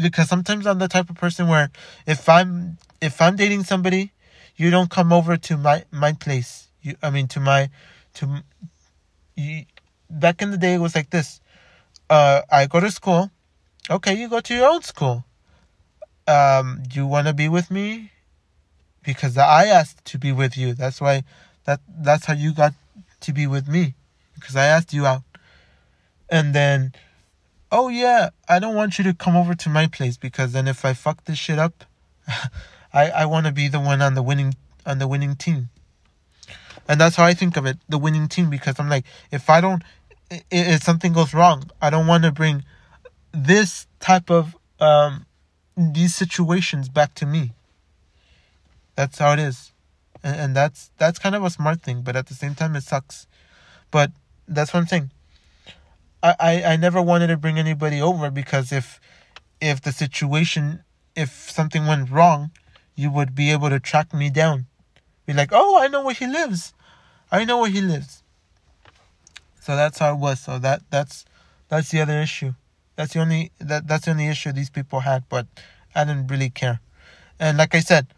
because sometimes I'm the type of person where if I'm if I'm dating somebody, you don't come over to my, my place. You, I mean to my to you, back in the day it was like this. Uh, I go to school. Okay, you go to your own school. Um, do you want to be with me? Because I asked to be with you. That's why, that that's how you got to be with me. Because I asked you out. And then, oh yeah, I don't want you to come over to my place. Because then if I fuck this shit up, I, I want to be the one on the winning on the winning team. And that's how I think of it. The winning team. Because I'm like, if I don't, if something goes wrong, I don't want to bring this type of, um, these situations back to me. That's how it is. And, and that's that's kind of a smart thing. But at the same time, it sucks. But that's what I'm saying. I, I, I never wanted to bring anybody over. Because if if the situation, if something went wrong, you would be able to track me down. Be like, oh, I know where he lives. I know where he lives. So that's how it was. So that that's that's the other issue. That's the only, that, that's the only issue these people had. But I didn't really care. And like I said,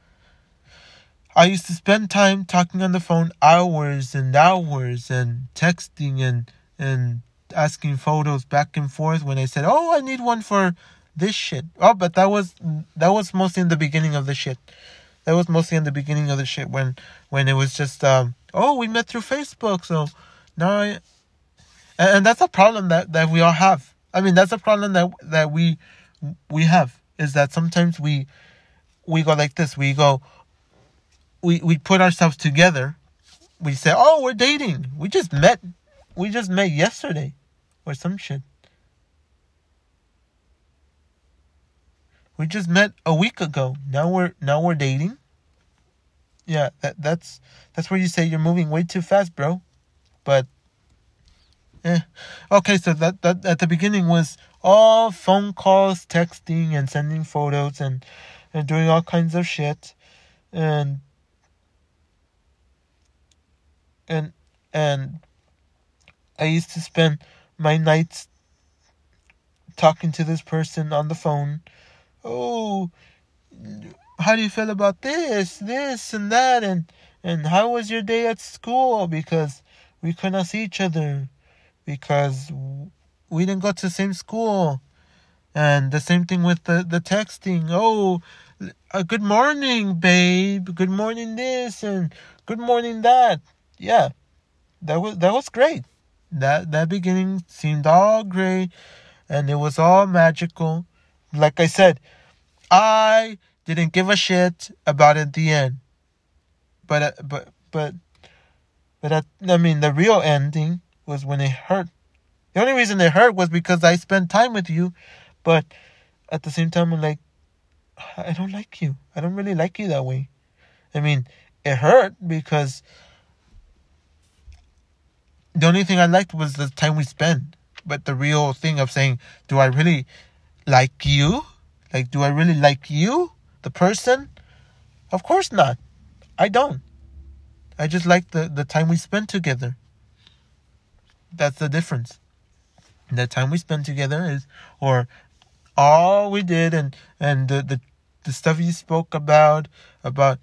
I used to spend time talking on the phone hours and hours and texting and and asking photos back and forth when I said, oh, I need one for this shit. Oh, but that was that was mostly in the beginning of the shit. That was mostly in the beginning of the shit when, when it was just, um, oh, we met through Facebook. So now I... And, and that's a problem that, that we all have. I mean, that's a problem that that we we have, is that sometimes we we go like this. We go... We we put ourselves together. We say, oh, we're dating. We just met. We just met yesterday. Or some shit. We just met a week ago. Now we're now we're dating. Yeah, that that's that's where you say you're moving way too fast, bro. But eh. Okay, so that, that at the beginning was all phone calls, texting and sending photos and, and doing all kinds of shit. And And and I used to spend my nights talking to this person on the phone. Oh, how do you feel about this, this, and that, and, and how was your day at school? Because we could not see each other, because we didn't go to the same school. And the same thing with the, the texting. Oh, uh, good morning, babe. Good morning, this, and good morning, that. Yeah, that was that was great. That that beginning seemed all great, and it was all magical. Like I said, I didn't give a shit about it at the end. But uh, but but but I, I mean, the real ending was when it hurt. The only reason it hurt was because I spent time with you. But at the same time, I'm like, I don't like you. I don't really like you that way. I mean, it hurt because the only thing I liked was the time we spent. But the real thing of saying, do I really like you? Like, do I really like you, the person? Of course not. I don't. I just like the, the time we spent together. That's the difference. The time we spent together is, or all we did, and, and the, the the stuff you spoke about, about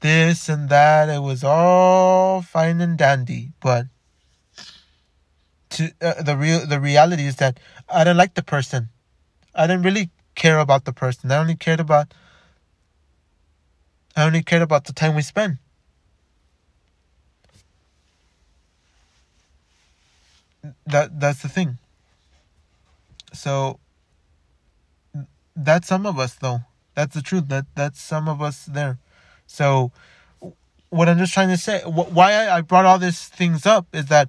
this and that, it was all fine and dandy. But to uh, the real the reality is that I didn't like the person. I didn't really care about the person. I only cared about. I only cared about the time we spent. That that's the thing. So that's some of us, though. That's the truth. That that's some of us there. So what I'm just trying to say, wh- why I brought all these things up is that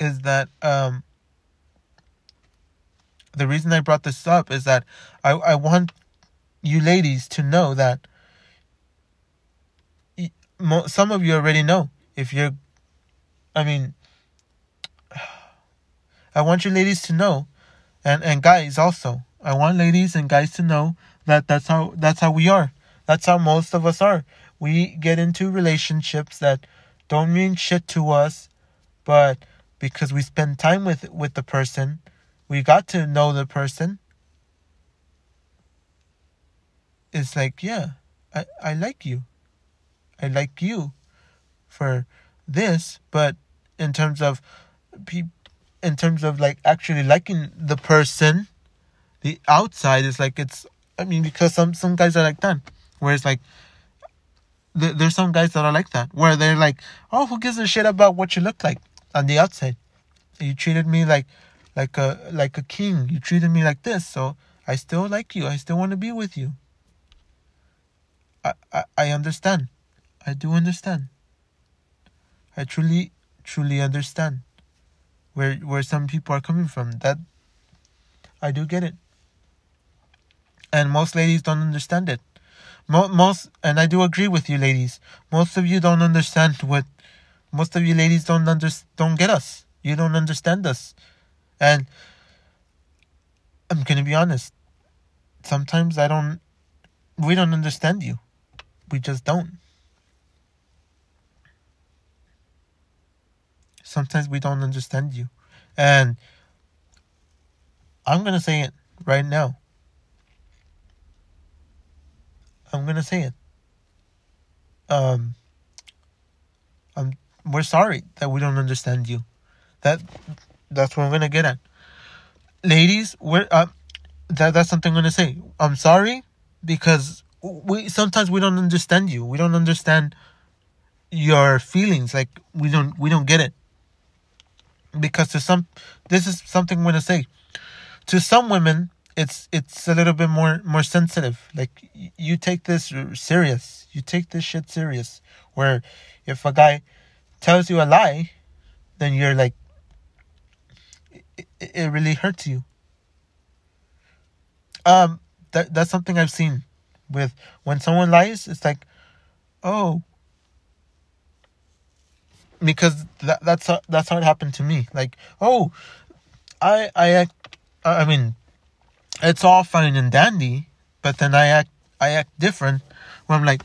is that um, the reason I brought this up is that I I want you ladies to know that some of you already know if you're. I mean, I want you ladies to know, and, and guys also. I want ladies and guys to know that that's how that's how we are. That's how most of us are. We get into relationships that don't mean shit to us, but because we spend time with, with the person, we got to know the person. It's like, yeah, I, I like you. I like you for this, but in terms of pe- in terms of like actually liking the person, the outside is like, it's, I mean, because some some guys are like that, where it's like th- there's some guys that are like that, where they're like, oh, who gives a shit about what you look like on the outside? You treated me like like a like a king. You treated me like this, so I still like you. I still want to be with you. I I, I understand. I do understand. I truly, truly understand where where some people are coming from. That I do get it, and most ladies don't understand it. Mo- most, and I do agree with you, ladies. Most of you don't understand what. Most of you ladies don't under, don't get us. You don't understand us, and I'm gonna be honest. Sometimes I don't. We don't understand you. We just don't. Sometimes we don't understand you. And I'm going to say it right now. I'm going to say it. Um, I'm, we're sorry that we don't understand you. That That's what I'm going to get at. Ladies, we're, uh, that, that's something I'm going to say. I'm sorry because we sometimes we don't understand you. We don't understand your feelings. Like, we don't we don't get it. Because to some, this is something I'm gonna say. To some women, it's it's a little bit more more sensitive. Like, you take this serious, you take this shit serious. Where if a guy tells you a lie, then you're like, it, it really hurts you. Um, that that's something I've seen with when someone lies. It's like, oh. Because that, that's how, that's how it happened to me. Like, oh, I I act. I mean, it's all fine and dandy, but then I act I act different. Where I'm like,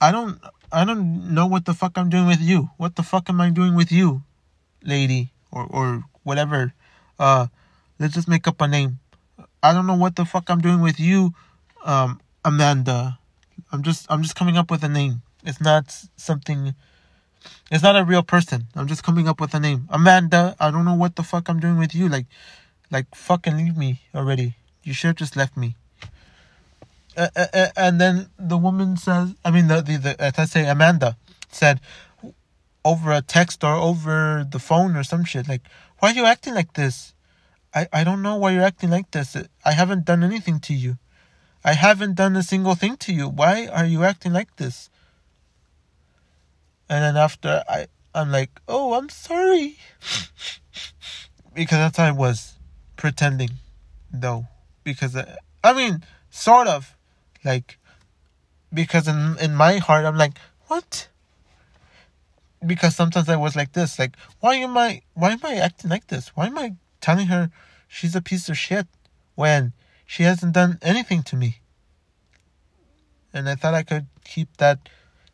I don't I don't know what the fuck I'm doing with you. What the fuck am I doing with you, lady, or or whatever? Uh, let's just make up a name. I don't know what the fuck I'm doing with you, um, Amanda. I'm just, I'm just coming up with a name. It's not something, it's not a real person. I'm just coming up with a name. Amanda, I don't know what the fuck I'm doing with you. Like, like fucking leave me already. You should have just left me. Uh, uh, uh, and then the woman says, I mean, the, the, the uh, let's say Amanda said over a text or over the phone or some shit, like, why are you acting like this? I, I don't know why you're acting like this. I haven't done anything to you. I haven't done a single thing to you. Why are you acting like this? And then after, I, I'm like, oh, I'm sorry. Because that's how I was pretending, though. Because, I, I mean, sort of. Like, because in in my heart, I'm like, what? Because sometimes I was like this. Like, why am I, why am I acting like this? Why am I telling her she's a piece of shit when she hasn't done anything to me? And I thought I could keep that,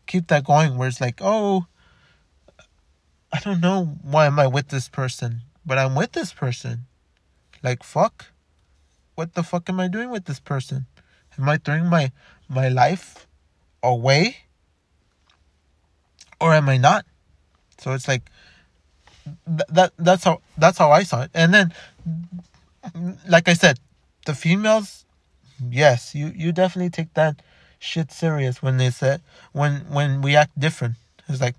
keep that going, where it's like, oh, I don't know why am I with this person, but I'm with this person. Like, fuck, what the fuck am I doing with this person? Am I throwing my, my life away? Or am I not? So it's like, Th- that that's how that's how I saw it. And then, like I said, the females, yes, you, you definitely take that shit serious when they said when when we act different. It's like,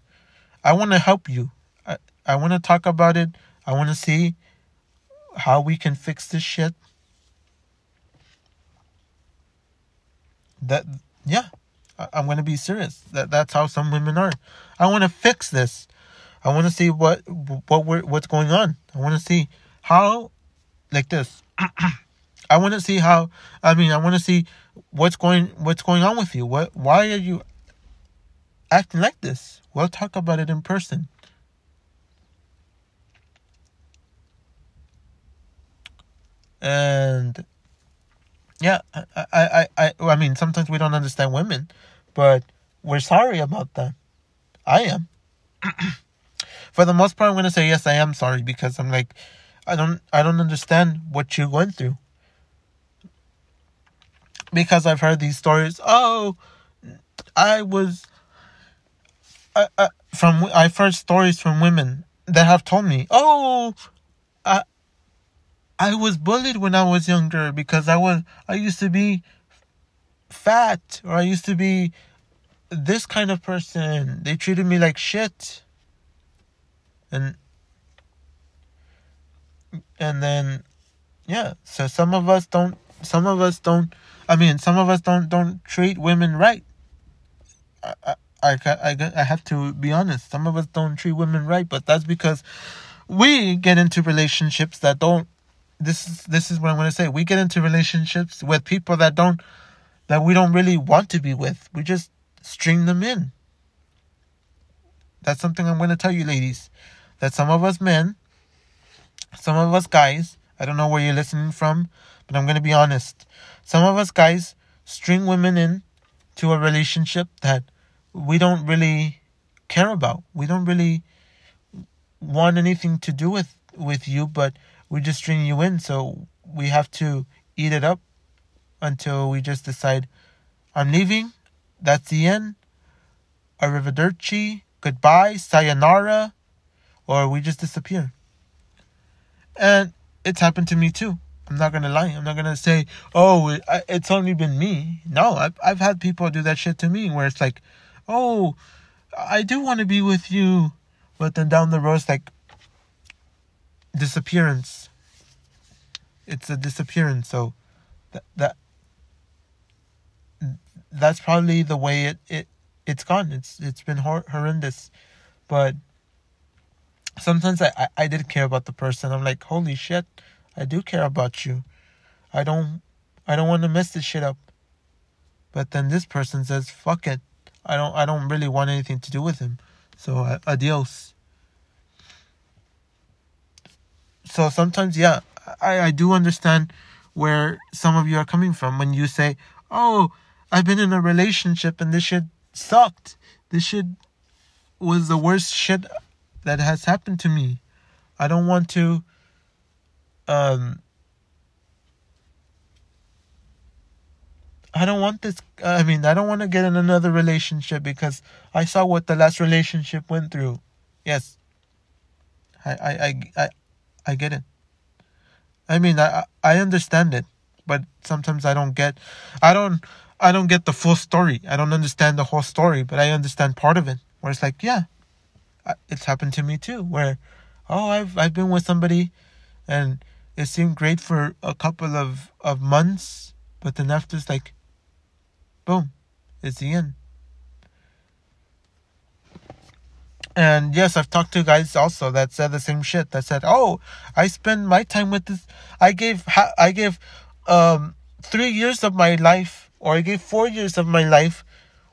I want to help you. I I want to talk about it. I want to see how we can fix this shit. That yeah, I, I'm gonna be serious. That that's how some women are. I want to fix this. I want to see what what we're, what's going on. I want to see how, like this. I want to see how. I mean, I want to see what's going what's going on with you. What? Why are you acting like this? We'll talk about it in person. And yeah, I I I I, I mean, sometimes we don't understand women, but we're sorry about that. I am. For the most part, I'm going to say, yes, I am sorry, because I'm like, I don't, I don't understand what you're going through. Because I've heard these stories. Oh, I was, I, I, from, I've heard stories from women that have told me, oh, I, I was bullied when I was younger because I was, I used to be fat, or I used to be this kind of person. They treated me like shit. And and then, yeah. So some of us don't. Some of us don't. I mean, some of us don't don't treat women right. I I I, I have to be honest. Some of us don't treat women right, but that's because we get into relationships that don't. This is this is what I'm gonna say. We get into relationships with people that don't that we don't really want to be with. We just string them in. That's something I'm gonna tell you, ladies. That some of us men, some of us guys, I don't know where you're listening from, but I'm going to be honest. Some of us guys string women in to a relationship that we don't really care about. We don't really want anything to do with, with you, but we just string you in. So we have to eat it up until we just decide, I'm leaving. That's the end. Arrivederci. Goodbye. Sayonara. Or we just disappear. And it's happened to me too. I'm not going to lie. I'm not going to say, oh, it, it's only been me. No, I've, I've had people do that shit to me where it's like, oh, I do want to be with you. But then down the road, it's like disappearance. It's a disappearance. So that, that that's probably the way it, it, it's gone. It's It's been hor- horrendous. But sometimes I, I, I did care about the person. I'm like, holy shit, I do care about you. I don't I don't want to mess this shit up. But then this person says, fuck it. I don't I don't really want anything to do with him. So adios. So sometimes, yeah, I, I do understand where some of you are coming from when you say, oh, I've been in a relationship and this shit sucked. This shit was the worst shit that has happened to me. I don't want to um I don't want this. I mean, I don't want to get in another relationship because I saw what the last relationship went through. Yes. I I I, I, I get it. I mean, I I understand it, but sometimes I don't get, I don't I don't get the full story. I don't understand the whole story, but I understand part of it. Where it's like, yeah, it's happened to me too. Where, oh, I've I've been with somebody, and it seemed great for a couple of of months, but then after it's like, boom, it's the end. And yes, I've talked to guys also that said the same shit. That said, oh, I spend my time with this. I gave I gave, um, three years of my life, or I gave four years of my life,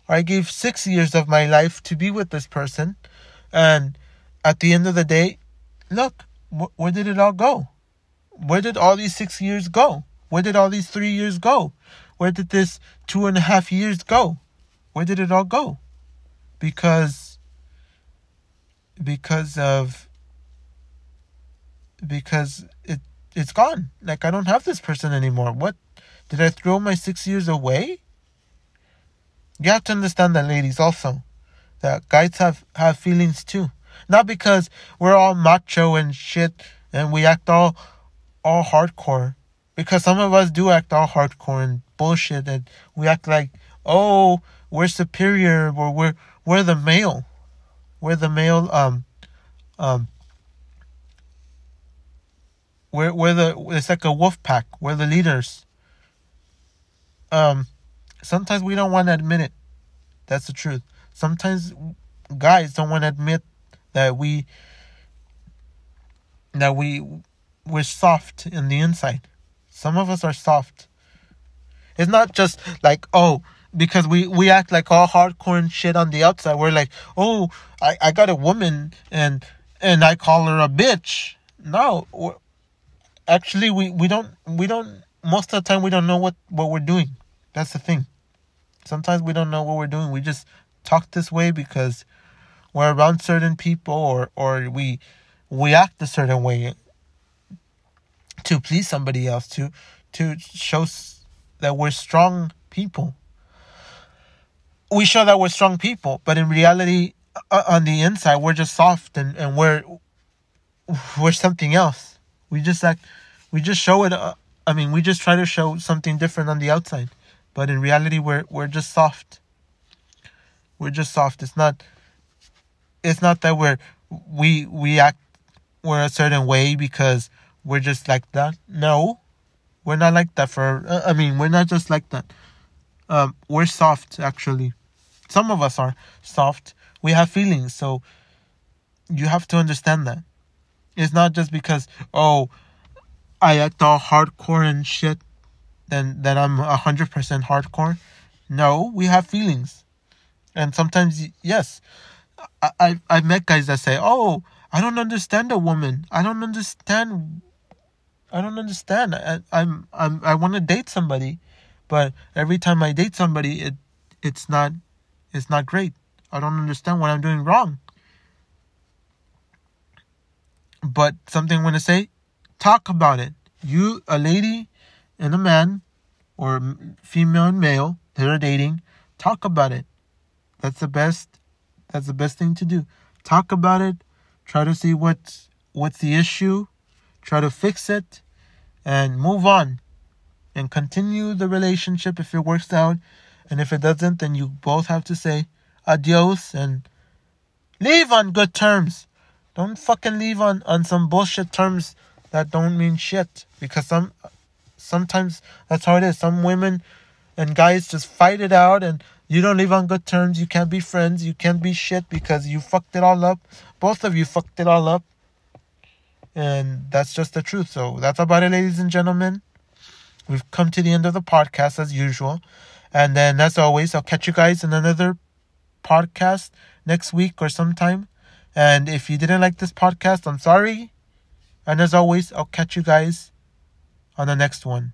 or I gave six years of my life to be with this person. And at the end of the day, look, wh- where did it all go? Where did all these six years go? Where did all these three years go? Where did this two and a half years go? Where did it all go? Because, because of, because it, it's gone. Like, I don't have this person anymore. What, did I throw my six years away? You have to understand that, ladies, also, that guys have, have feelings too. Not because we're all macho and shit and we act all, all hardcore. Because some of us do act all hardcore and bullshit, and we act like, oh, we're superior, or we're we're the male, we're the male, um, um, we're we're the it's like a wolf pack, we're the leaders. Um, sometimes we don't want to admit it. That's the truth. Sometimes guys don't want to admit that we that we we're soft in the inside. Some of us are soft. It's not just like, oh, because we, we act like all hardcore and shit on the outside. We're like, oh, I, I got a woman and and I call her a bitch. No, actually, we, we don't we don't most of the time we don't know what, what we're doing. That's the thing. Sometimes we don't know what we're doing. We just talk this way because we're around certain people, or or we we act a certain way to please somebody else, to to show that we're strong people. We show that we're strong people, but in reality, uh, on the inside, we're just soft, and, and we're we're something else. We just act, we just show it. Uh, I mean, we just try to show something different on the outside, but in reality, we're we're just soft. We're just soft. It's not. It's not that we're we we act we're a certain way because we're just like that. No, we're not like that for, uh, I mean, we're not just like that. Um, we're soft, actually. Some of us are soft. We have feelings, so you have to understand that. It's not just because, oh, I act all hardcore and shit, then that I'm one hundred percent hardcore. No, we have feelings. And sometimes, yes, I, I, I've met guys that say, oh, I don't understand a woman. I don't understand... I don't understand. I, I'm I'm I want to date somebody, but every time I date somebody, it it's not it's not great. I don't understand what I'm doing wrong. But something I want to say, talk about it. You, a lady and a man, or female and male that are dating, talk about it. That's the best. That's the best thing to do. Talk about it. Try to see what's what's the issue. Try to fix it and move on and continue the relationship if it works out. And if it doesn't, then you both have to say adios and leave on good terms. Don't fucking leave on, on some bullshit terms that don't mean shit. Because some sometimes that's how it is. Some women and guys just fight it out, and you don't leave on good terms. You can't be friends. You can't be shit because you fucked it all up. Both of you fucked it all up. And that's just the truth. So that's about it, ladies and gentlemen. We've come to the end of the podcast as usual. And then, as always, I'll catch you guys in another podcast next week or sometime. And if you didn't like this podcast, I'm sorry. And as always, I'll catch you guys on the next one.